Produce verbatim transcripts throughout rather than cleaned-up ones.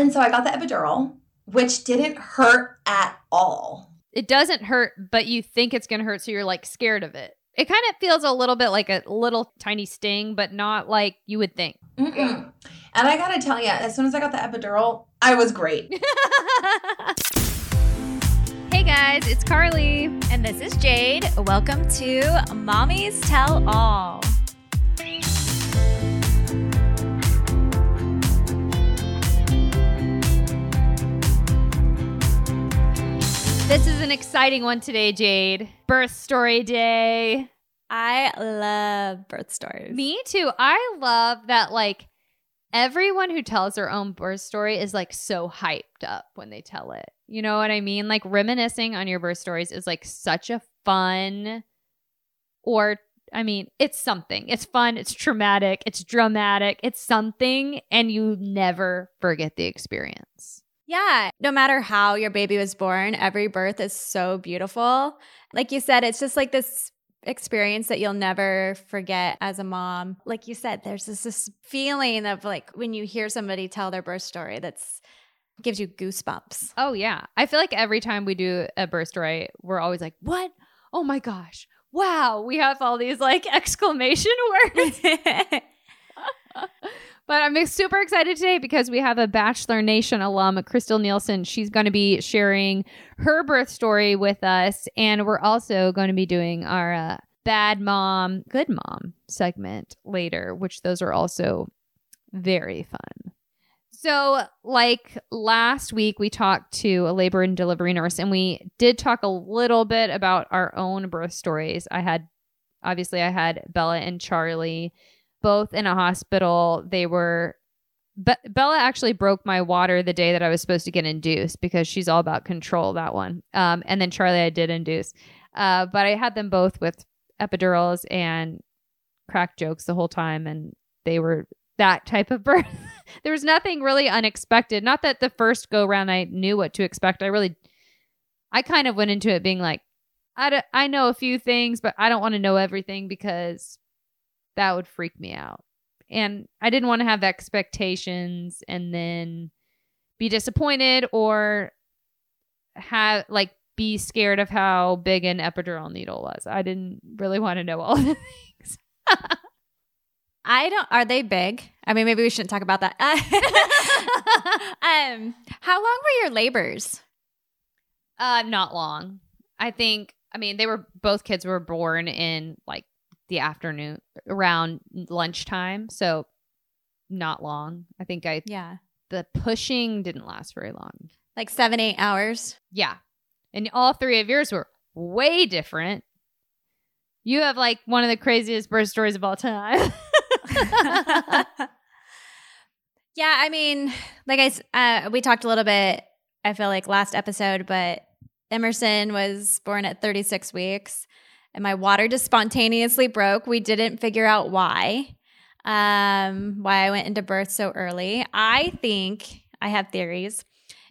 And so I got the epidural, which didn't hurt at all. It doesn't hurt, but you think it's going to hurt, so you're like scared of it. It kind of feels a little bit like a little tiny sting, but not like you would think. Mm-mm. And I got to tell you, as soon as I got the epidural, I was great. Hey guys, it's Carly. And this is Jade. Welcome to Mommy's Tell All. This is an exciting one today, Jade. Birth story day. I love birth stories. Me too. I love that, like, everyone who tells their own birth story is, like, so hyped up when they tell it. You know what I mean? Like, reminiscing on your birth stories is, like, such a fun, or, I mean, it's something. It's fun. It's traumatic. It's dramatic. It's something. And you never forget the experience. Yeah. No matter how your baby was born, every birth is so beautiful. Like you said, it's just like this experience that you'll never forget as a mom. Like you said, there's this, this feeling of like when you hear somebody tell their birth story that's gives you goosebumps. Oh, yeah. I feel like every time we do a birth story, we're always like, what? Oh, my gosh. Wow. We have all these like exclamation words. But I'm super excited today because we have a Bachelor Nation alum, Crystal Nielsen. She's going to be sharing her birth story with us. And we're also going to be doing our uh, Bad Mom, Good Mom segment later, which those are also very fun. So like last week, we talked to a labor and delivery nurse, and we did talk a little bit about our own birth stories. I had, obviously, I had Bella and Charlie both in a hospital. They were, Be- Bella actually broke my water the day that I was supposed to get induced because she's all about control, that one. Um, and then Charlie, I did induce. Uh, but I had them both with epidurals and crack jokes the whole time. And they were that type of birth. There was nothing really unexpected. Not that the first go round I knew what to expect. I really, I kind of went into it being like, I, d- I know a few things, but I don't want to know everything because that would freak me out. And I didn't want to have expectations and then be disappointed or have like be scared of how big an epidural needle was. I didn't really want to know all the things. I don't, are they big? I mean, maybe we shouldn't talk about that. um, how long were your labors? Uh, not long. I think, I mean, they were, both kids were born in like the afternoon around lunchtime, so not long. I think I yeah the pushing didn't last very long, like seven eight hours. Yeah. And all three of yours were way different. You have like one of the craziest birth stories of all time. Yeah, I mean, like I uh, we talked a little bit, I feel like last episode, but Emerson was born at thirty-six weeks. And my water just spontaneously broke. We didn't figure out why, um, why I went into birth so early. I think, I have theories,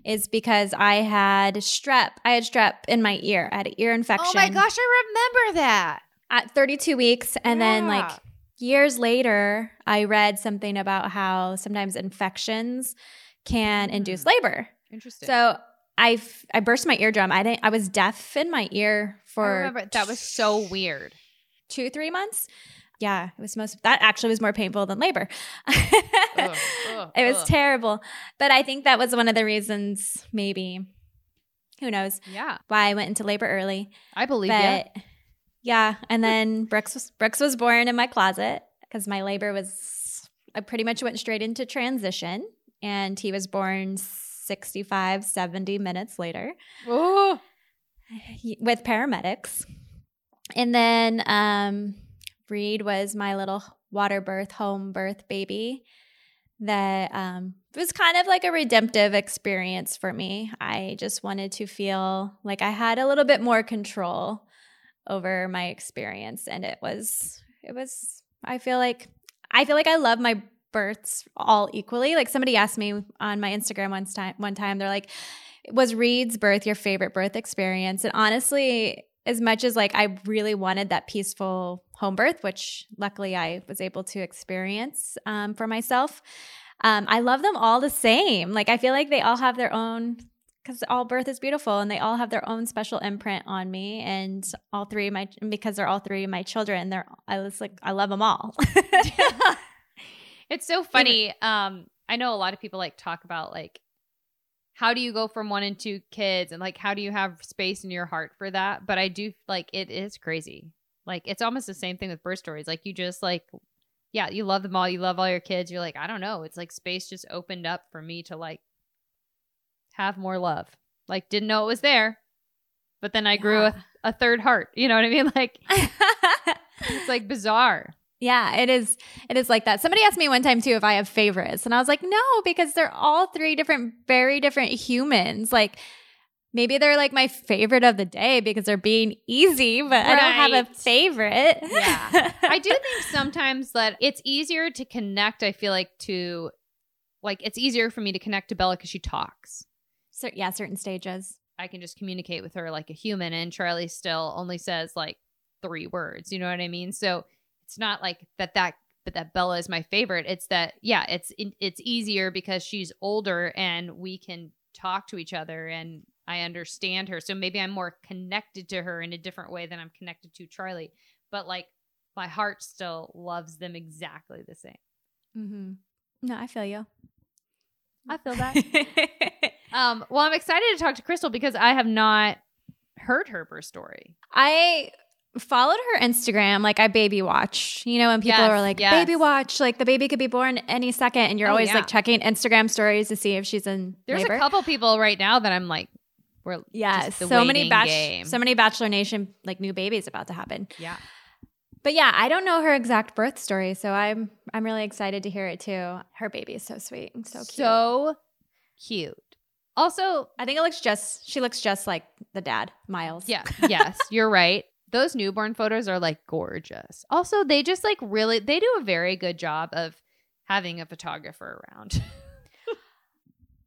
is because I had strep. I had strep in my ear. I had an ear infection. Oh my gosh, I remember that. At thirty-two weeks. And yeah. Then like years later, I read something about how sometimes infections can mm. induce labor. Interesting. So I, I burst my eardrum. I didn't. I was deaf in my ear for. I remember that was so weird. Two, three months. Yeah, it was most. That actually was more painful than labor. ugh, ugh, it was ugh. terrible. But I think that was one of the reasons. Maybe, who knows? Yeah, why I went into labor early. I believe it. Yeah. yeah, and then Brooks was, Brooks was born in my closet because my labor was. I pretty much went straight into transition, and he was born sixty-five, seventy minutes later. Ooh. With paramedics. And then um, Reed was my little water birth, home birth baby that um, was kind of like a redemptive experience for me. I just wanted to feel like I had a little bit more control over my experience. And it was, it was, I feel like, I feel like I love my births all equally. Like somebody asked me on my Instagram once time, one time, they're like, was Reed's birth your favorite birth experience? And honestly, as much as like I really wanted that peaceful home birth, which luckily I was able to experience um, for myself, Um, I love them all the same. Like, I feel like they all have their own, because all birth is beautiful, and they all have their own special imprint on me. And all three of my, because they're all three of my children, they're, I was like, I love them all. It's so funny. Um, I know a lot of people like talk about like, how do you go from one and two kids, and like, how do you have space in your heart for that? But I do, like, it is crazy. Like, it's almost the same thing with birth stories. Like, you just like, yeah, you love them all. You love all your kids. You're like, I don't know. It's like space just opened up for me to like have more love. Like, didn't know it was there, but then I yeah. grew a, a third heart. You know what I mean? Like, it's like bizarre. Yeah, it is. It is like that. Somebody asked me one time too if I have favorites, and I was like, no, because they're all three different, very different humans. Like, maybe they're like my favorite of the day because they're being easy, but right. I don't have a favorite. Yeah. I do think sometimes that it's easier to connect, I feel like, to, like, it's easier for me to connect to Bella because she talks. So, yeah, certain stages. I can just communicate with her like a human, and Charlie still only says like three words. You know what I mean? So it's not like that, that, but that Bella is my favorite. It's that, yeah, it's, it's easier because she's older and we can talk to each other and I understand her. So maybe I'm more connected to her in a different way than I'm connected to Charlie. But like my heart still loves them exactly the same. Mm-hmm. No, I feel you. I feel that. um, well, I'm excited to talk to Crystal because I have not heard her birth story. I followed her Instagram. Like, I baby watch, you know, and people yes, are like, yes. baby watch, like the baby could be born any second. And you're oh, always yeah. like checking Instagram stories to see if she's in There's labor. A couple people right now that I'm like, We're yeah, so many batch, so many Bachelor Nation like new babies about to happen. Yeah, but yeah, I don't know her exact birth story, so I'm I'm really excited to hear it too. Her baby is so sweet and so cute, so cute. Also, I think it looks just she looks just like the dad, Miles. Yeah, yes, you're right. Those newborn photos are like gorgeous. Also, they just like really they do a very good job of having a photographer around.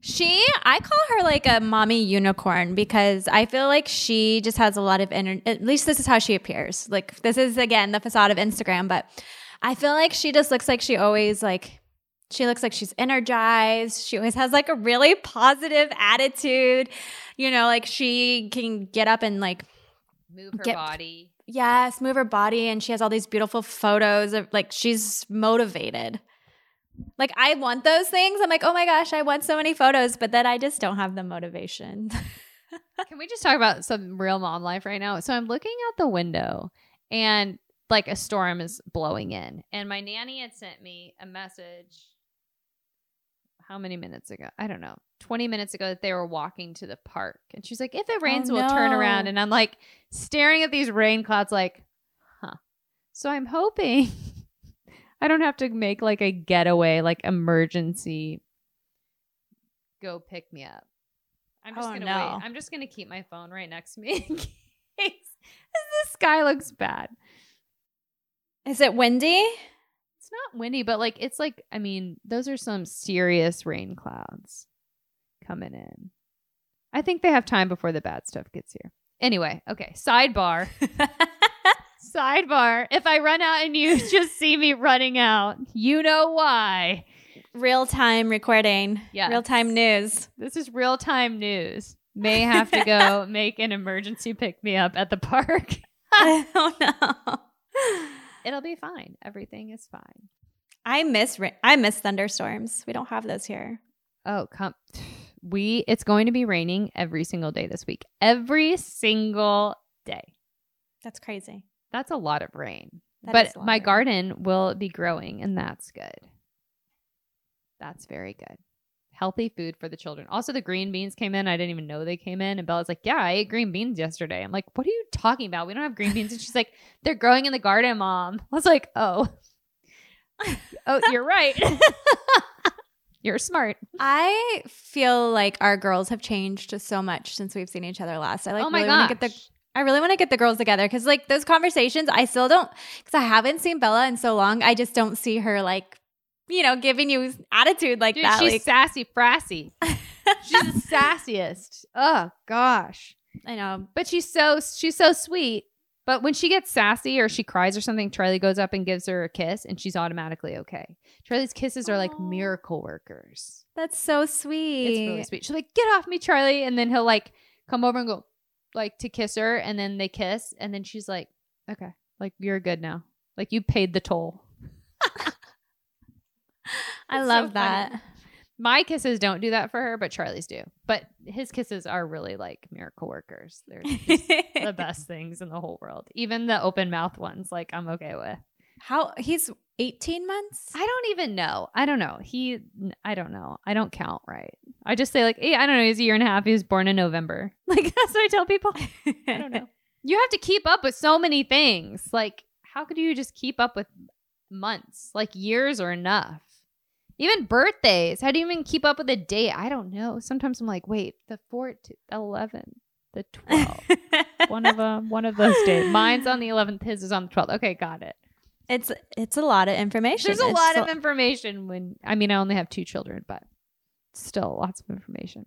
She, I call her like a mommy unicorn because I feel like she just has a lot of energy. At least this is how she appears. Like, this is, again, the facade of Instagram, but I feel like she just looks like she always like, she looks like she's energized. She always has like a really positive attitude. You know, like she can get up and like move her get, body. Yes, move her body. And she has all these beautiful photos of like, she's motivated. Like, I want those things. I'm like, oh my gosh, I want so many photos, but then I just don't have the motivation. Can we just talk about some real mom life right now? So I'm looking out the window and like a storm is blowing in. And my nanny had sent me a message how many minutes ago? I don't know. twenty minutes ago that they were walking to the park. And she's like, if it rains, oh, we'll no. turn around. And I'm like staring at these rain clouds like, huh. So I'm hoping I don't have to make like a getaway, like emergency go pick me up. I'm just oh, gonna no. wait. I'm just gonna keep my phone right next to me in case the sky looks bad. Is it windy? It's not windy, but like it's like I mean, those are some serious rain clouds coming in. I think they have time before the bad stuff gets here. Anyway, okay, sidebar. Sidebar. If I run out and you just see me running out, you know why. Real time recording. Yeah. Real time news. This is real time news. May have to go make an emergency pick me up at the park. Oh no. It'll be fine. Everything is fine. I miss ra- I miss thunderstorms. We don't have those here. Oh, come. We it's going to be raining every single day this week. Every single day. That's crazy. That's a lot of rain, that but my rain. Garden will be growing and that's good. That's very good. Healthy food for the children. Also, the green beans came in. I didn't even know they came in. And Bella's like, yeah, I ate green beans yesterday. I'm like, what are you talking about? We don't have green beans. And she's like, they're growing in the garden, Mom. I was like, oh, oh, you're right. You're smart. I feel like our girls have changed so much since we've seen each other last. I like oh my really gosh. want to get the... I really want to get the girls together because, like, those conversations, I still don't – because I haven't seen Bella in so long. I just don't see her, like, you know, giving you attitude like Dude, that. She's like, sassy frassy. She's the sassiest. Oh, gosh. I know. But she's so she's so sweet. But when she gets sassy or she cries or something, Charlie goes up and gives her a kiss, and she's automatically okay. Charlie's kisses are like Aww. miracle workers. That's so sweet. It's really sweet. She's like, "Get off me, Charlie." And then he'll like come over and go like to kiss her, and then they kiss, and then she's like, "Okay, like you're good now. Like you paid the toll." I love so that. Funny. My kisses don't do that for her, but Charlie's do. But his kisses are really like miracle workers. They're just the best things in the whole world. Even the open mouth ones, like I'm okay with. How he's eighteen months? I don't even know. I don't know. He, I don't know. I don't count right. I just say like, hey, I don't know. He's a year and a half. He was born in November. Like that's what I tell people. I don't know. You have to keep up with so many things. Like how could you just keep up with months? Like years are enough. Even birthdays. How do you even keep up with a date? I don't know. Sometimes I'm like, wait, the fourth, eleven, the twelve. One of them, one of those days. Mine's on the eleventh. His is on the twelfth. Okay, got it. It's it's a lot of information. There's a it's lot so- of information. When I mean, I only have two children, but still lots of information.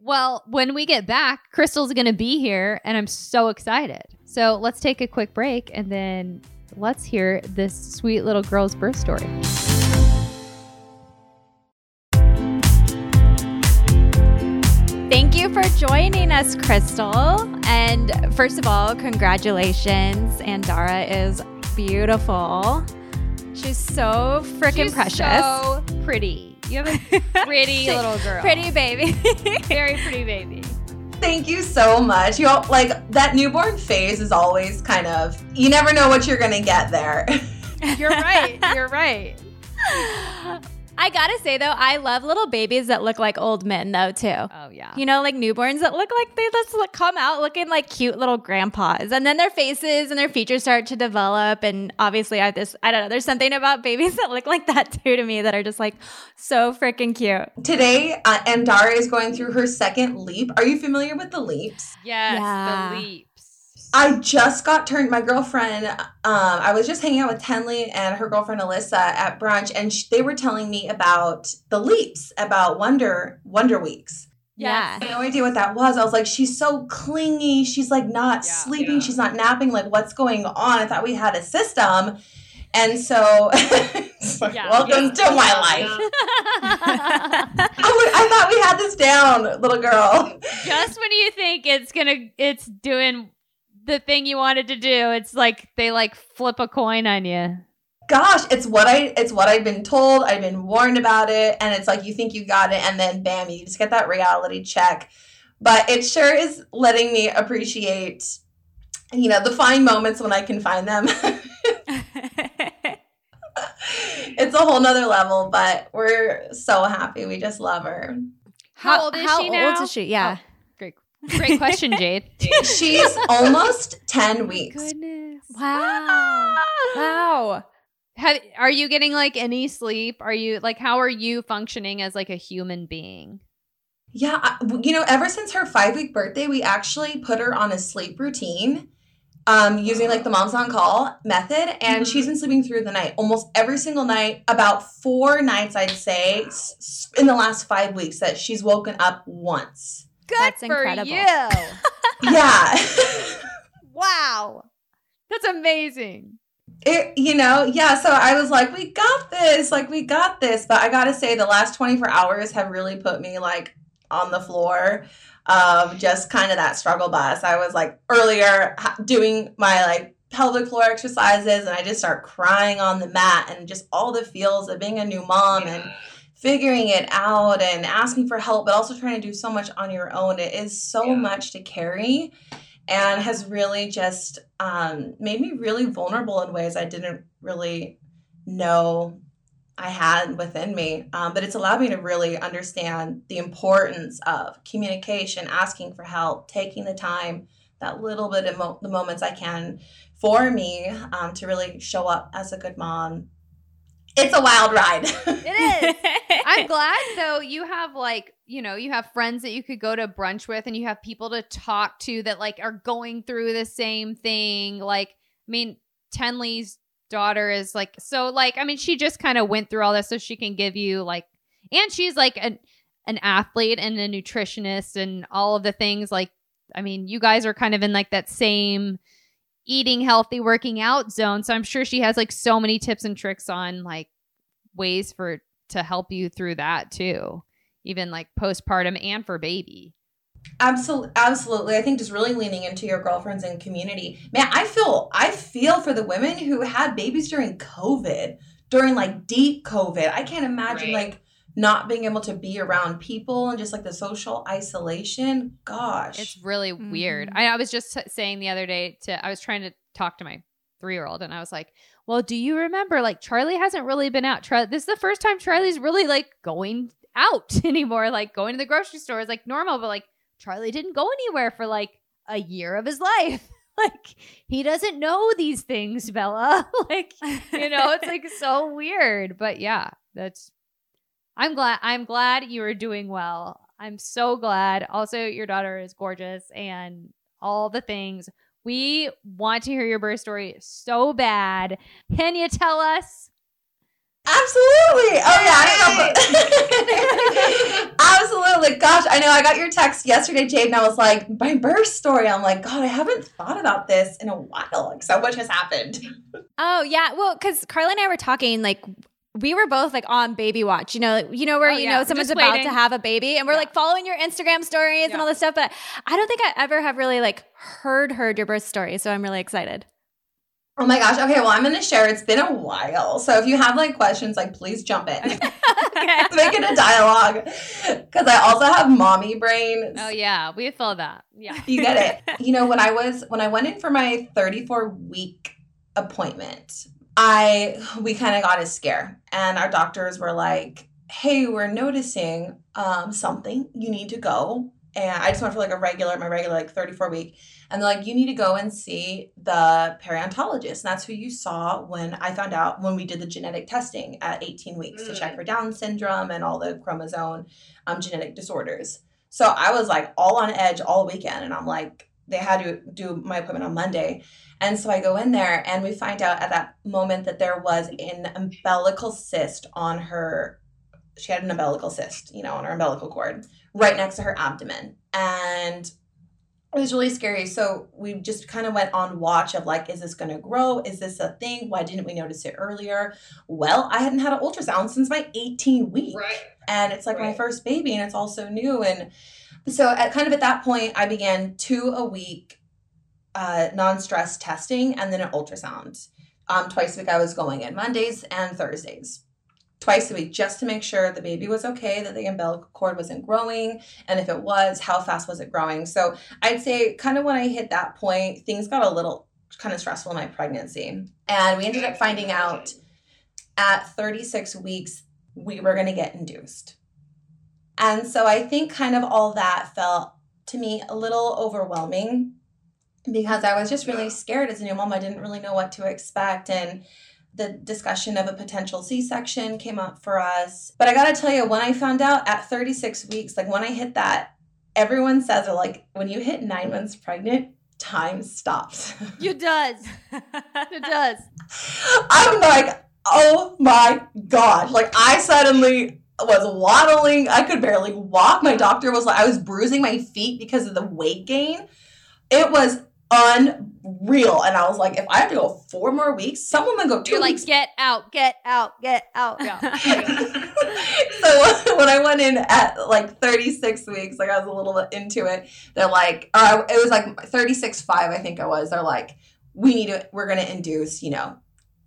Well, when we get back, Crystal's going to be here, and I'm so excited. So let's take a quick break, and then let's hear this sweet little girl's birth story. Thank you for joining us, Crystal. And first of all, congratulations. Andara is beautiful. She's so freaking She's precious. So pretty. You have a pretty little girl. Pretty baby. Very pretty baby. Thank you so much. You all, like that newborn phase is always kind of, you never know what you're going to get there. You're right. You're right. I gotta say, though, I love little babies that look like old men, though, too. Oh, yeah. You know, like newborns that look like they just look, come out looking like cute little grandpas. And then their faces and their features start to develop. And obviously, I just, I don't know, there's something about babies that look like that, too, to me that are just like so freaking cute. Today, uh, Andara is going through her second leap. Are you familiar with the leaps? Yes, yeah. The leap. I just got turned, my girlfriend, um, I was just hanging out with Tenley and her girlfriend Alyssa at brunch, and she, they were telling me about the leaps, about Wonder Wonder Weeks. Yeah. I had no idea what that was. I was like, she's so clingy. She's like not yeah, sleeping. Yeah. She's not napping. Like, what's going on? I thought we had a system. And so, yeah, welcome yeah. to my life. I, I thought we had this down, little girl. Just when you think it's going to, it's doing... the thing you wanted to do, it's like they like flip a coin on you. Gosh, it's what I it's what I've been told. I've been warned about it, and it's like you think you got it, and then bam, you just get that reality check. But it sure is letting me appreciate, you know, the fine moments when I can find them. It's a whole nother level, but we're so happy. We just love her. How, how old is how she now? How old is she? Yeah. Oh. Great question, Jade. She's almost ten weeks. Oh my goodness. Wow. Wow. Have, are you getting like any sleep? Are you like, how are you functioning as like a human being? Yeah. I, you know, ever since her five week birthday, we actually put her on a sleep routine um, using like the Moms on Call method. And mm-hmm. she's been sleeping through the night almost every single night, about four nights, I'd say s- in the last five weeks that she's woken up once. Good That's for incredible. You. Yeah. Wow. That's amazing. It, you know, yeah. So I was like, we got this. Like, we got this. But I got to say, the last twenty-four hours have really put me like on the floor of just kind of that struggle bus. I was like earlier doing my like pelvic floor exercises, and I just start crying on the mat and just all the feels of being a new mom yeah. and figuring it out and asking for help, but also trying to do so much on your own. It is so yeah. much to carry and has really just um, made me really vulnerable in ways I didn't really know I had within me. Um, but it's allowed me to really understand the importance of communication, asking for help, taking the time, that little bit of mo- the moments I can for me um, to really show up as a good mom. It's a wild ride. It is. I'm glad, though, you have, like, you know, you have friends that you could go to brunch with, and you have people to talk to that, like, are going through the same thing. Like, I mean, Tenley's daughter is, like, so, like, I mean, she just kind of went through all this so she can give you, like, and she's, like, an, an athlete and a nutritionist and all of the things. Like, I mean, you guys are kind of in, like, that same eating healthy, working out zone. So I'm sure she has like so many tips and tricks on like ways for to help you through that too, even like postpartum and for baby. Absolutely. Absolutely. I think just really leaning into your girlfriends and community, man. I feel, I feel for the women who had babies during COVID, during like deep COVID. I can't imagine right. like not being able to be around people and just like the social isolation. Gosh, it's really mm-hmm. weird. I, I was just t- saying the other day to, I was trying to talk to my three-year-old and I was like, well, do you remember like Charlie hasn't really been out. Char- this is the first time Charlie's really like going out anymore, like going to the grocery store is like normal, but like, Charlie didn't go anywhere for like a year of his life. Like he doesn't know these things, Bella. Like, you know, it's like so weird, but yeah, that's, I'm glad, I'm glad you are doing well. I'm so glad. Also, your daughter is gorgeous and all the things. We want to hear your birth story so bad. Can you tell us? Absolutely. Oh yeah, I know. Absolutely. Gosh, I know. I got your text yesterday, Jade, and I was like, my birth story. I'm like, God, I haven't thought about this in a while. Like, so much has happened. Oh yeah, well, because Carly and I were talking, like, we were both like on baby watch, you know, you know where oh, you yeah. know someone's about to have a baby, and we're yeah. like following your Instagram stories yeah. and all this stuff. But I don't think I ever have really like heard heard your birth story, so I'm really excited. Oh my gosh. Okay. Well, I'm going to share. It's been a while. So if you have like questions, like please jump in. Okay. Let's make it a dialogue. Cause I also have mommy brain. Oh yeah. We feel that. Yeah. You get it. You know, when I was, when I went in for my thirty-four week appointment, I, we kind of got a scare and our doctors were like, hey, we're noticing um, something, you need to go. And I just went for like a regular, my regular like thirty-four week. And they're like, you need to go and see the periodontologist. And that's who you saw when I found out when we did the genetic testing at eighteen weeks mm. to check for Down syndrome and all the chromosome um, genetic disorders. So I was like all on edge all weekend. And I'm like, they had to do my appointment on Monday. And so I go in there and we find out at that moment that there was an umbilical cyst on her. She had an umbilical cyst, you know, on her umbilical cord right next to her abdomen. And it was really scary. So we just kind of went on watch of like, is this going to grow? Is this a thing? Why didn't we notice it earlier? Well, I hadn't had an ultrasound since my eighteenth week. Right. And it's like right. my first baby and it's all so new. And so at kind of at that point, I began two a week uh, non-stress testing and then an ultrasound. Um, twice a week I was going in, Mondays and Thursdays. Twice a week, just to make sure the baby was okay, that the umbilical cord wasn't growing, and if it was, how fast was it growing? So I'd say kind of when I hit that point, things got a little kind of stressful in my pregnancy. And we ended up finding out at thirty-six weeks, we were going to get induced. And so I think kind of all that felt to me a little overwhelming because I was just really scared as a new mom. I didn't really know what to expect. And the discussion of a potential C-section came up for us. But I got to tell you, when I found out at thirty-six weeks, like when I hit that, everyone says, it like, when you hit nine months pregnant, time stops. It does. It does. I'm like, oh my God. Like I suddenly was waddling. I could barely walk. My doctor was like, I was bruising my feet because of the weight gain. It was unreal. And I was like, if I have to go four more weeks, some women go two You're weeks. Like, get out, get out, get out. Yeah. So when I went in at like thirty-six weeks, like I was a little bit into it. They're like, uh, it was like thirty-six five, I think I was. They're like, we need to, we're going to induce, you know,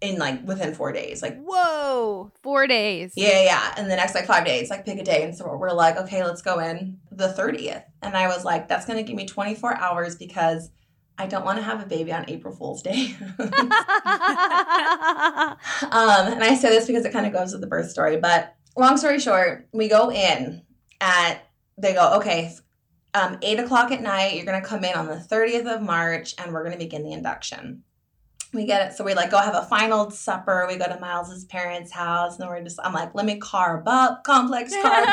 in like within four days. Like, whoa, four days. Yeah, yeah. And the next like five days, like pick a day. And so we're like, okay, let's go in the thirtieth. And I was like, that's going to give me twenty-four hours because I don't want to have a baby on April Fool's Day. um, and I say this because it kind of goes with the birth story. But long story short, we go in at, they go, okay, um, eight o'clock at night, you're going to come in on the thirtieth of March, and we're going to begin the induction. We get it. So we like go have a final supper. We go to Miles's parents' house, and we're just, I'm like, let me carb up, complex carbs.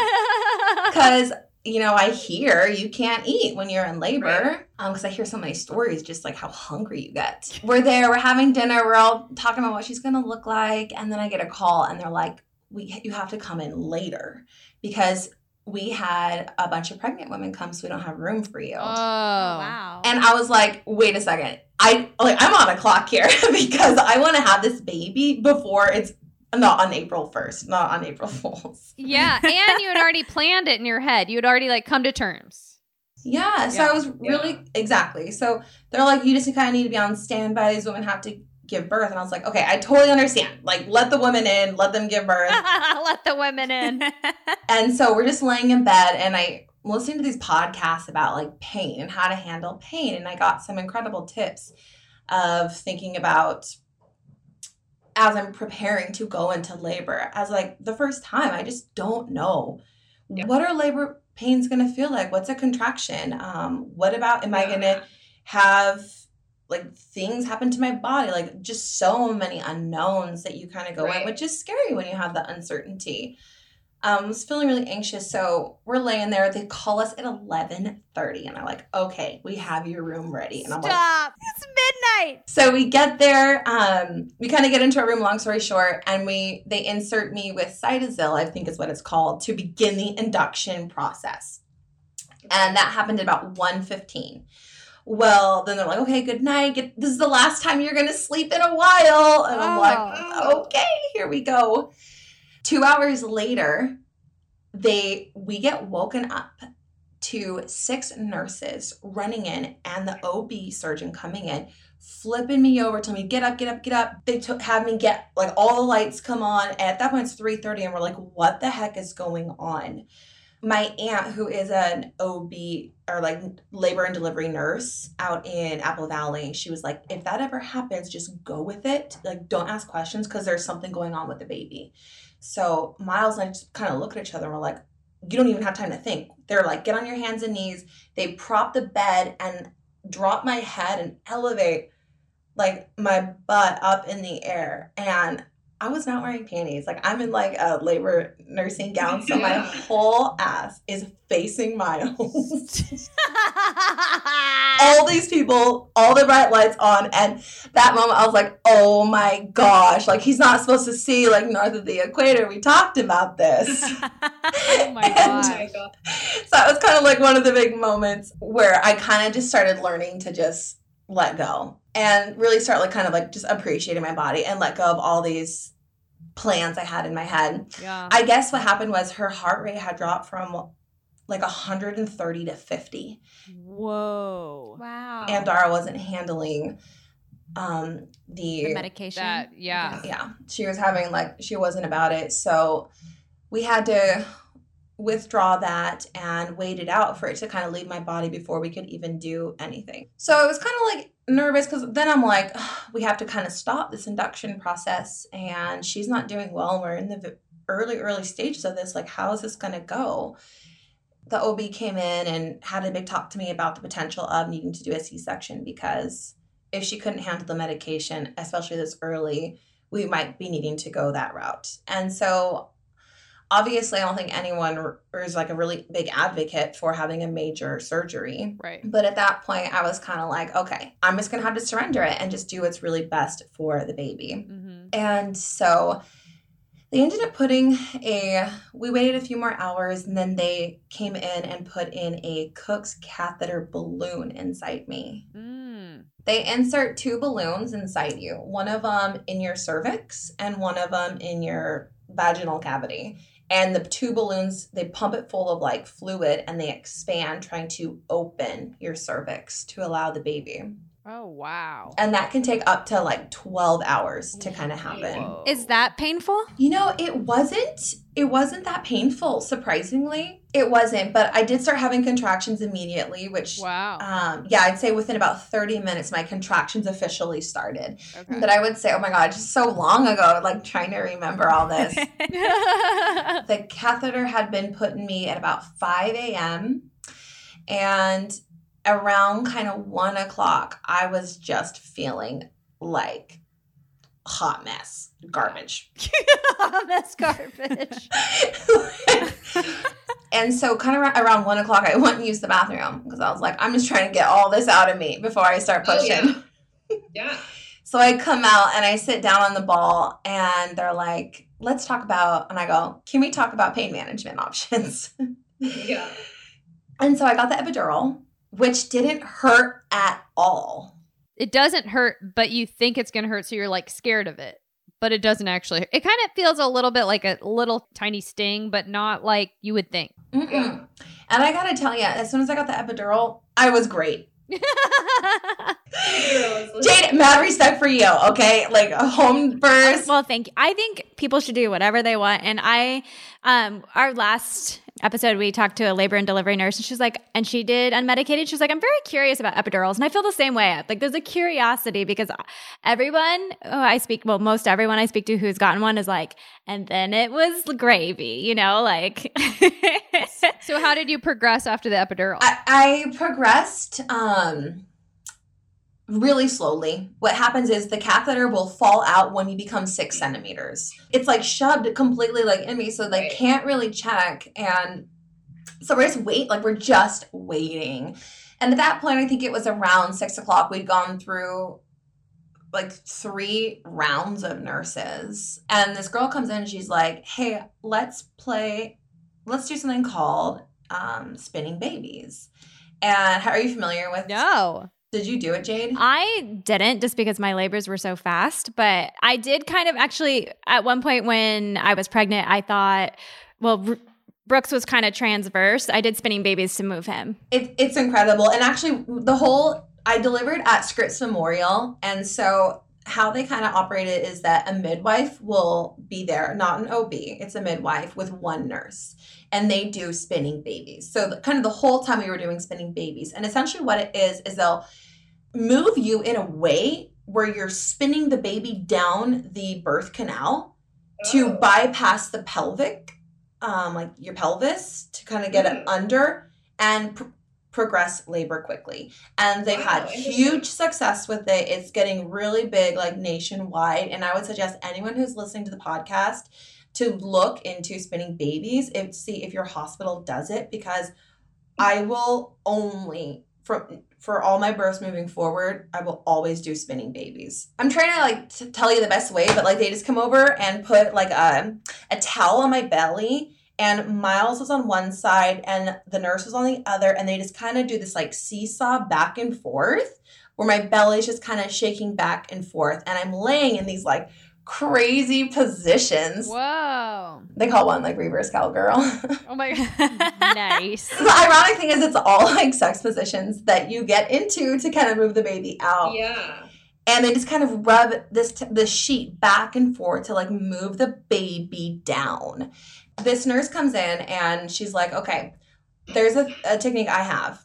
Because you know, I hear you can't eat when you're in labor right. um, because I hear so many stories just like how hungry you get. We're there. We're having dinner. We're all talking about what she's going to look like. And then I get a call and they're like, "We, you have to come in later because we had a bunch of pregnant women come, so we don't have room for you." Oh, wow. And I was like, wait a second. I like I'm on a clock here because I want to have this baby before it's not on April first, not on April Fools. Yeah, and you had already planned it in your head. You had already like come to terms. Yeah, so yeah. I was really yeah. exactly. So they're like, you just kind of need to be on standby. These women have to give birth, and I was like, okay, I totally understand. Like, let the women in, let them give birth. Let the women in. And so we're just laying in bed, and I. listening to these podcasts about like pain and how to handle pain. And I got some incredible tips of thinking about as I'm preparing to go into labor as like the first time, I just don't know yeah. what are labor pains going to feel like? What's a contraction? Um, what about, am I going to have like things happen to my body? Like just so many unknowns that you kind of go right. in, which is scary when you have the uncertainty. Um, I was feeling really anxious, so we're laying there. They call us at eleven thirty, and I'm like, okay, we have your room ready. And I'm Stop. Like, it's midnight. So we get there. Um, we kind of get into our room, long story short, and we they insert me with Cytotec, I think is what it's called, to begin the induction process. And that happened at about one fifteen. Well, then they're like, okay, good night. Get, this is the last time you're going to sleep in a while. And I'm oh. like, okay, here we go. Two hours later, they we get woken up to six nurses running in and the O B surgeon coming in, flipping me over, telling me, get up, get up, get up. They t- have me get, like, all the lights come on. And at that point, it's three thirty, and we're like, what the heck is going on? My aunt, who is an O B or, like, labor and delivery nurse out in Apple Valley, she was like, if that ever happens, just go with it. Like, don't ask questions because there's something going on with the baby. So Miles and I just kind of look at each other and we're like, you don't even have time to think. They're like, get on your hands and knees. They prop the bed and drop my head and elevate like my butt up in the air. And I was not wearing panties. Like I'm in like a labor nursing gown. So my whole ass is facing Miles. All these people, all the bright lights on. And that moment I was like, oh my gosh, like he's not supposed to see like north of the equator. We talked about this. Oh my gosh. So it was kind of like one of the big moments where I kind of just started learning to just let go. And really start like kind of like just appreciating my body and let go of all these plans I had in my head. Yeah. I guess what happened was her heart rate had dropped from like one hundred thirty to fifty. Whoa. Wow. Andara wasn't handling um, the, the medication. That, yeah. Yeah. She was having like, she wasn't about it. So we had to withdraw that and wait it out for it to kind of leave my body before we could even do anything. So it was kind of like nervous because then I'm like, oh, we have to kind of stop this induction process and she's not doing well. And we're in the early, early stages of this. Like, how is this going to go? The O B came in and had a big talk to me about the potential of needing to do a C-section because if she couldn't handle the medication, especially this early, we might be needing to go that route. And so obviously, I don't think anyone is like a really big advocate for having a major surgery. Right. But at that point, I was kind of like, okay, I'm just going to have to surrender it and just do what's really best for the baby. Mm-hmm. And so they ended up putting a, we waited a few more hours and then they came in and put in a Cook's catheter balloon inside me. Mm. They insert two balloons inside you, one of them in your cervix and one of them in your vaginal cavity. And the two balloons, they pump it full of like fluid and they expand, trying to open your cervix to allow the baby. Oh, wow. And that can take up to like twelve hours to kind of happen. Whoa. Is that painful? You know, it wasn't, it wasn't that painful, surprisingly. It wasn't, but I did start having contractions immediately, which, wow. um, yeah, I'd say within about thirty minutes, my contractions officially started. Okay. But I would say, oh my God, just so long ago, like trying to remember all this. The catheter had been put in me at about five a.m. and around kind of one o'clock, I was just feeling like hot mess, garbage. Hot mess, garbage. And so kind of around one o'clock, I went and used the bathroom because I was like, I'm just trying to get all this out of me before I start pushing. Oh, yeah. yeah. So I come out and I sit down on the ball and they're like, let's talk about, and I go, can we talk about pain management options? Yeah. And so I got the epidural, which didn't hurt at all. it doesn't hurt, but you think it's going to hurt, so you're like scared of it. But it doesn't actually hurt. It kind of feels a little bit like a little tiny sting, but not like you would think. Mm-mm. And I got to tell you, as soon as I got the epidural, I was great. Jade, mad respect for you, okay? Like a home birth. Well, thank you. I think people should do whatever they want. And I, um, our last episode, we talked to a labor and delivery nurse, and she's like, and she did unmedicated. She's like, I'm very curious about epidurals, and I feel the same way. Like, there's a curiosity because everyone who I speak, well, most everyone I speak to who's gotten one is like, and then it was gravy, you know, like. So, how did you progress after the epidural? I, I progressed um, really slowly. What happens is the catheter will fall out when you become six centimeters. It's like shoved completely like in me, so they right. can't really check. And so we're just wait, like we're just waiting. And at that point, I think it was around six o'clock. We'd gone through like three rounds of nurses, and this girl comes in. And she's like, "Hey, let's play. Let's do something called um, spinning babies." And how are you familiar with? No. Did you do it, Jade? I didn't, just because my labors were so fast. But I did kind of actually at one point when I was pregnant, I thought, well, R- Brooks was kind of transverse. I did spinning babies to move him. It, it's incredible. And actually the whole, I delivered at Scripps Memorial. And so how they kind of operate it is that a midwife will be there, not an O B. It's a midwife with one nurse, and they do spinning babies. So the, kind of the whole time we were doing spinning babies, and essentially what it is is they'll move you in a way where you're spinning the baby down the birth canal oh. to bypass the pelvic, um, like your pelvis, to kind of get mm-hmm. it under and pr- progress labor quickly. And they've wow, had huge success with it. It's getting really big, like nationwide. And I would suggest anyone who's listening to the podcast to look into spinning babies and see if your hospital does it, because I will only, for, for all my births moving forward, I will always do spinning babies. I'm trying to like to tell you the best way, but like they just come over and put like a, a towel on my belly. And Miles was on one side and the nurse was on the other. And they just kind of do this like seesaw back and forth where my belly's just kind of shaking back and forth. And I'm laying in these like crazy positions. Whoa. They call one like reverse cowgirl. Oh my God. Nice. The ironic thing is it's all like sex positions that you get into to kind of move the baby out. Yeah. And they just kind of rub this, t- this sheet back and forth to like move the baby down. This nurse comes in and she's like, okay, there's a, a technique I have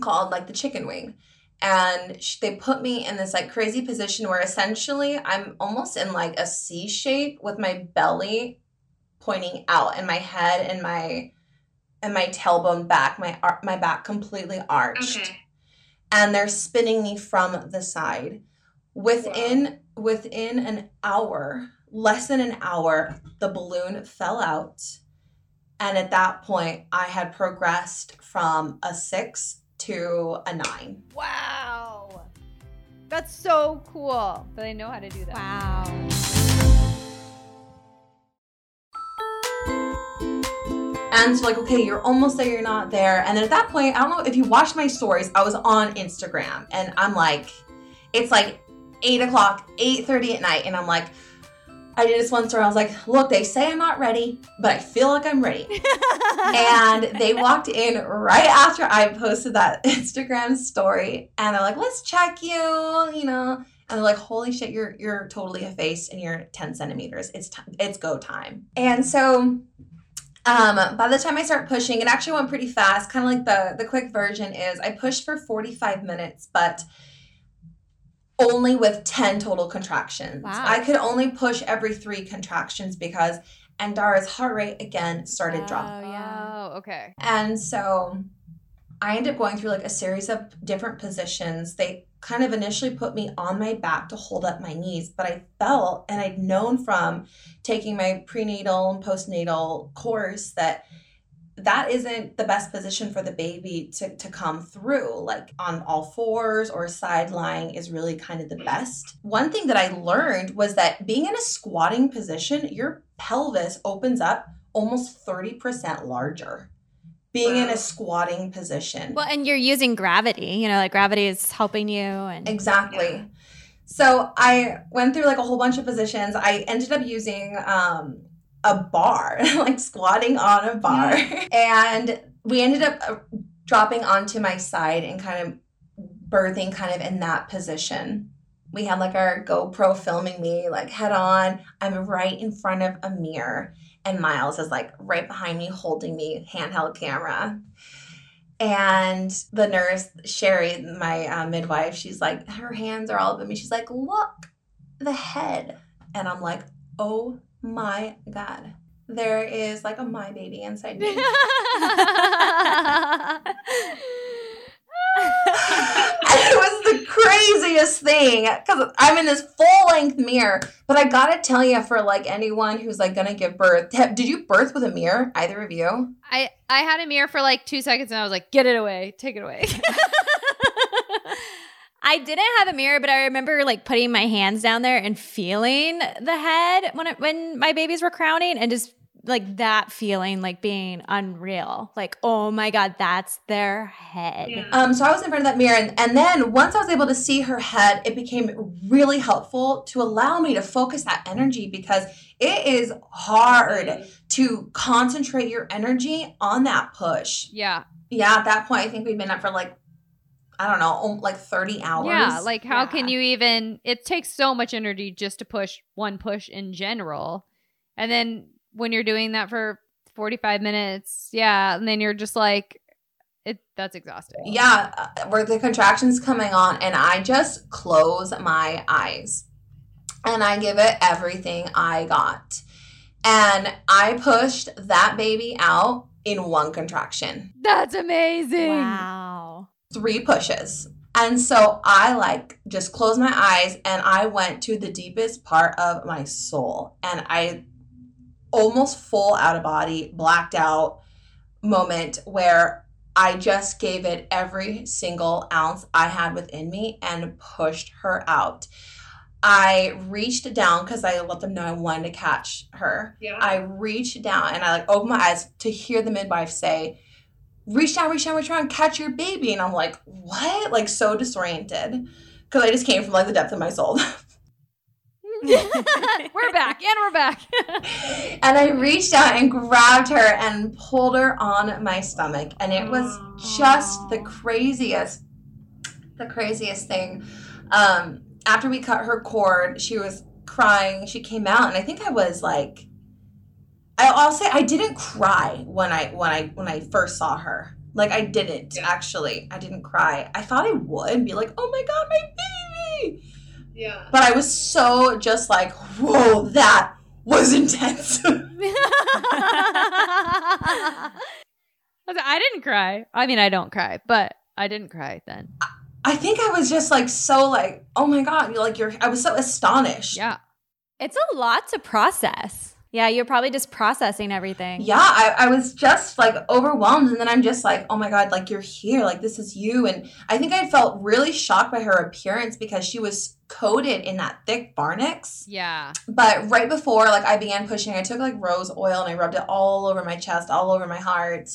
called like the chicken wing. And she, they put me in this like crazy position where essentially I'm almost in like a C shape with my belly pointing out and my head and my, and my tailbone back, my, ar- my back completely arched. Okay. And they're spinning me from the side. Within, wow. within an hour, less than an hour, the balloon fell out. And at that point, I had progressed from a six to a nine. Wow. That's so cool that I know how to do that. Wow. And so like, okay, you're almost there, you're not there. And then at that point, I don't know if you watched my stories, I was on Instagram and I'm like, it's like eight o'clock, eight thirty at night. And I'm like, I did this one story. I was like, look, they say I'm not ready, but I feel like I'm ready. And they walked in right after I posted that Instagram story. And they're like, let's check you, you know. And they're like, holy shit, you're you're totally effaced and you're ten centimeters. It's t- it's go time. And so um, by the time I start pushing, it actually went pretty fast. Kind of like the, the quick version is I pushed for forty-five minutes, but only with ten total contractions. Wow. I could only push every three contractions because Andara's heart rate again started oh, dropping. Yeah. Oh, okay. And so I ended up going through like a series of different positions. They kind of initially put me on my back to hold up my knees, but I felt, and I'd known from taking my prenatal and postnatal course that that isn't the best position for the baby to, to come through. Like on all fours or side lying is really kind of the best. One thing that I learned was that being in a squatting position, your pelvis opens up almost thirty percent larger being in a squatting position. Well, and you're using gravity, you know, like gravity is helping you. And exactly. Yeah. So I went through like a whole bunch of positions. I ended up using um, a bar, like squatting on a bar. Yeah. And we ended up dropping onto my side and kind of birthing kind of in that position. We had like our GoPro filming me like head on. I'm right in front of a mirror. And Miles is like right behind me holding me, handheld camera. And the nurse, Sherry, my uh, midwife, she's like, her hands are all up at me. She's like, look, the head. And I'm like, oh my God. There is like a my baby inside me. It was the craziest thing because I'm in this full-length mirror. But I gotta tell you, for like anyone who's like gonna give birth, did you birth with a mirror? Either of you? I I had a mirror for like two seconds, and I was like, "Get it away! Take it away!" I didn't have a mirror, but I remember like putting my hands down there and feeling the head when it, when my babies were crowning, and just like that feeling, like being unreal, like, oh my God, that's their head. Yeah. Um, so I was in front of that mirror, and, and then once I was able to see her head, it became really helpful to allow me to focus that energy, because it is hard to concentrate your energy on that push. Yeah. Yeah. At that point, I think we'd been up for like, I don't know, like thirty hours. Yeah. Like how yeah. can you even, it takes so much energy just to push one push in general. And then when you're doing that for forty-five minutes, yeah, and then you're just like, it. That's exhausting. Yeah, uh, where the contractions coming on, and I just close my eyes, and I give it everything I got, and I pushed that baby out in one contraction. That's amazing. Wow. Three pushes. And so I like just closed my eyes, and I went to the deepest part of my soul, and I almost full out of body, blacked out moment where I just gave it every single ounce I had within me and pushed her out. I reached down because I let them know I wanted to catch her. Yeah. I reached down and I like opened my eyes to hear the midwife say, reach down, reach down, reach down, catch your baby. And I'm like, what? Like so disoriented because I just came from like the depth of my soul. We're back and we're back. And I reached out and grabbed her and pulled her on my stomach, and it was just the craziest the craziest thing. Um after we cut her cord, she was crying. She came out, and I think I was like, I, I'll say I didn't cry when I when I when I first saw her. Like I didn't actually I didn't cry. I thought I would be like, oh my God, my baby. Yeah. But I was so just like, whoa, that was intense. I didn't cry. I mean, I don't cry, but I didn't cry then. I think I was just like, so like, oh my God, you're like, you're, I was so astonished. Yeah. It's a lot to process. Yeah. You're probably just processing everything. Yeah. I, I was just like overwhelmed. And then I'm just like, oh my God, like you're here. Like this is you. And I think I felt really shocked by her appearance because she was coated in that thick Barnex. Yeah. But right before like I began pushing, I took like rose oil and I rubbed it all over my chest, all over my heart.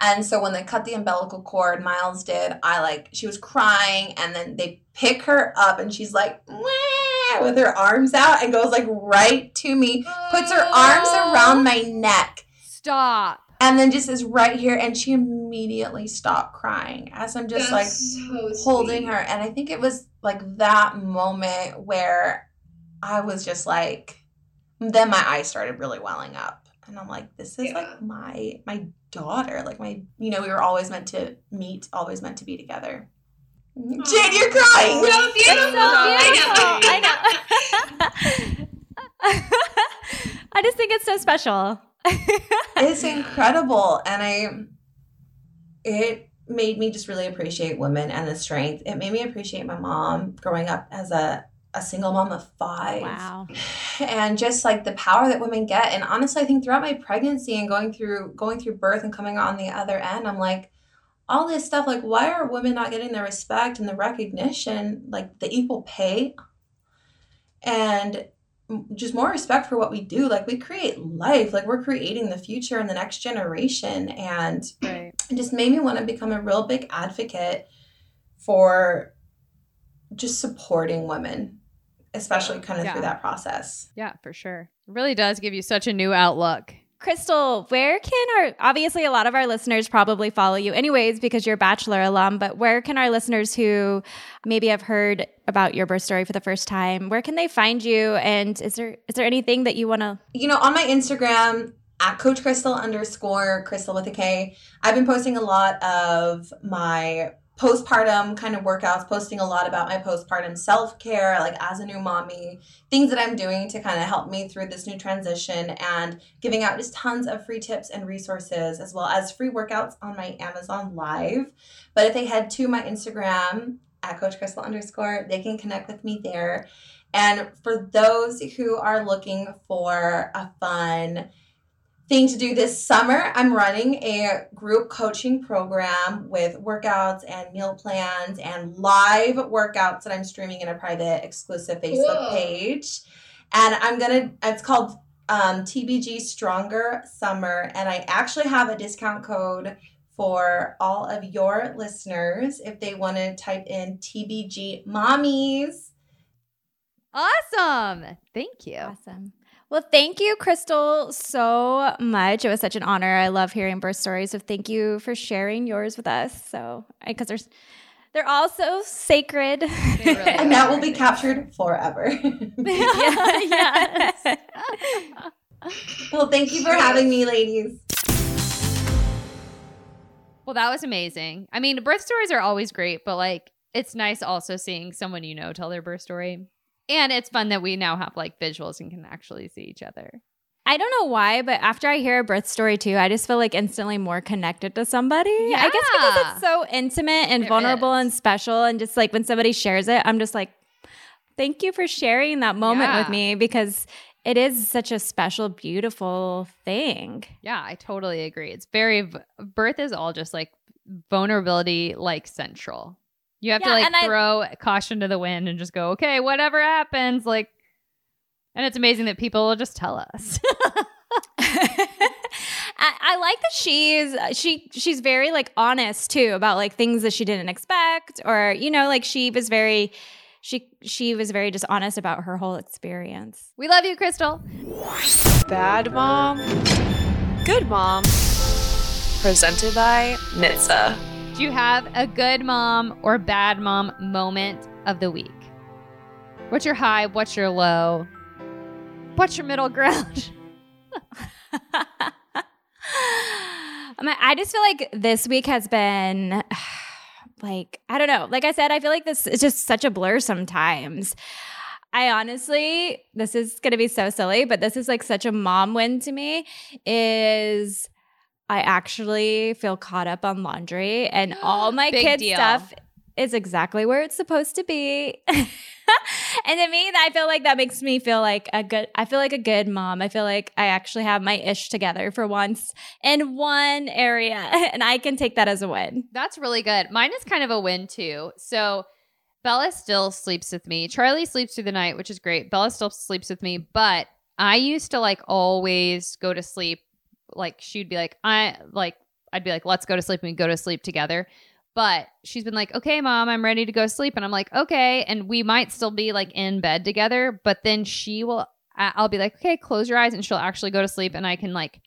And so when they cut the umbilical cord, Miles did, I like, she was crying, and then they pick her up and she's like, wah! With her arms out and goes like right to me, puts her arms around my neck. Stop. And then just is right here, and she immediately stopped crying as I'm just That's like so holding sweet. Her. And I think it was like that moment where I was just like, then my eyes started really welling up. And I'm like, this is yeah. like my my daughter. Like my, you know, we were always meant to meet, always meant to be together. Jade, you're crying. So beautiful. So beautiful. I know. I know. I just think it's so special. It's incredible. And I, it made me just really appreciate women and the strength. It made me appreciate my mom growing up as a, a single mom of five. Wow. And just like the power that women get. And honestly, I think throughout my pregnancy and going through, going through birth and coming on the other end, I'm like, all this stuff, like, why are women not getting the respect and the recognition, like the equal pay? And just more respect for what we do. Like, we create life, like we're creating the future and the next generation. And right. It just made me want to become a real big advocate for just supporting women, especially kind of yeah. through that process. Yeah, for sure. It really does give you such a new outlook. Crystal, where can our, obviously a lot of our listeners probably follow you anyways because you're a Bachelor alum, but where can our listeners who maybe have heard about your birth story for the first time, where can they find you? And is there is there anything that you want to? You know, on my Instagram, at Coach Crystal underscore Crystal with a K, I've been posting a lot of my postpartum kind of workouts, posting a lot about my postpartum self-care, like as a new mommy, things that I'm doing to kind of help me through this new transition, and giving out just tons of free tips and resources, as well as free workouts on my Amazon Live. But if they head to my Instagram at Coach Crystal underscore, they can connect with me there. And for those who are looking for a fun thing to do this summer, I'm running a group coaching program with workouts and meal plans and live workouts that I'm streaming in a private exclusive Facebook Whoa. page. And I'm going to, it's called um, T B G Stronger Summer. And I actually have a discount code for all of your listeners if they want to type in T B G Mommies. Awesome. Thank you. Awesome. Well, thank you, Crystal, so much. It was such an honor. I love hearing birth stories. So thank you for sharing yours with us. So, because they're, they're all so sacred. Really and that will be captured forever. yeah, yes. Well, thank you for having me, ladies. Well, that was amazing. I mean, birth stories are always great, but like, it's nice also seeing someone you know tell their birth story. And it's fun that we now have like visuals and can actually see each other. I don't know why, but after I hear a birth story too, I just feel like instantly more connected to somebody. Yeah. I guess because it's so intimate and it vulnerable is. and special. And just like when somebody shares it, I'm just like, thank you for sharing that moment yeah. with me, because it is such a special, beautiful thing. Yeah, I totally agree. It's very, birth is all just like vulnerability, like central. You have yeah, to like throw I, caution to the wind and just go, okay, whatever happens. Like, and it's amazing that people will just tell us. I, I like that she's she she's very like honest too about like things that she didn't expect, or you know, like she was very she she was very just honest about her whole experience. We love you, Crystal. Bad Mom, Good Mom, presented by N H T S A. You have a good mom or bad mom moment of the week? What's your high? What's your low? What's your middle ground? I just feel like this week has been like, I don't know. Like I said, I feel like this is just such a blur sometimes. I honestly, this is going to be so silly, but this is like such a mom win to me is I actually feel caught up on laundry, and all my Big kids' deal. stuff is exactly where it's supposed to be. And to me, I feel like that makes me feel like a good, I feel like a good mom. I feel like I actually have my ish together for once in one area, and I can take that as a win. That's really good. Mine is kind of a win too. So Bella still sleeps with me. Charlie sleeps through the night, which is great. Bella still sleeps with me, but I used to like always go to sleep. Like she'd be like, I like, I'd be like, let's go to sleep, and we'd go to sleep together. But she's been like, okay, mom, I'm ready to go to sleep. And I'm like, okay. And we might still be like in bed together, but then she will, I'll be like, okay, close your eyes. And she'll actually go to sleep. And I can like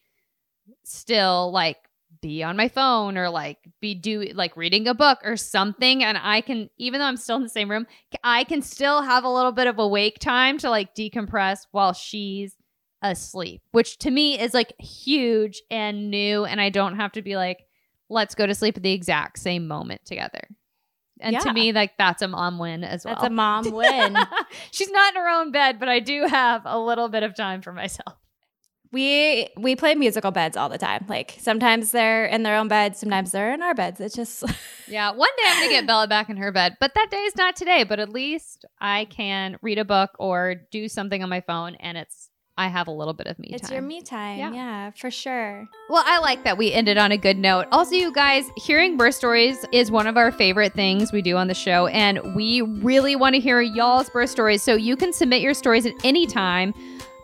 still like be on my phone or like be do like reading a book or something. And I can, even though I'm still in the same room, I can still have a little bit of awake time to like decompress while she's asleep, which to me is like huge and new, and I don't have to be like, let's go to sleep at the exact same moment together. And yeah. to me, like that's a mom win as well. That's a mom win. She's not in her own bed, but I do have a little bit of time for myself. We we play musical beds all the time. Like sometimes they're in their own beds, sometimes they're in our beds. It's just yeah. One day I'm gonna get Bella back in her bed, but that day is not today. But at least I can read a book or do something on my phone, and it's I have a little bit of me time. It's your me time. Yeah. yeah, for sure. Well, I like that we ended on a good note. Also, you guys, hearing birth stories is one of our favorite things we do on the show, and we really want to hear y'all's birth stories. So you can submit your stories at any time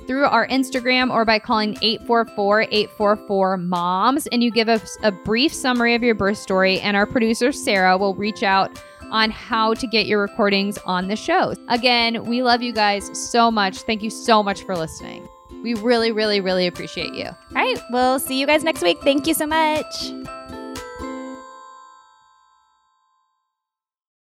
through our Instagram or by calling eight four four, eight four four, MOMS, and you give us a brief summary of your birth story, and our producer, Sarah, will reach out on how to get your recordings on the show. Again, we love you guys so much. Thank you so much for listening. We really, really, really appreciate you. All right. We'll see you guys next week. Thank you so much.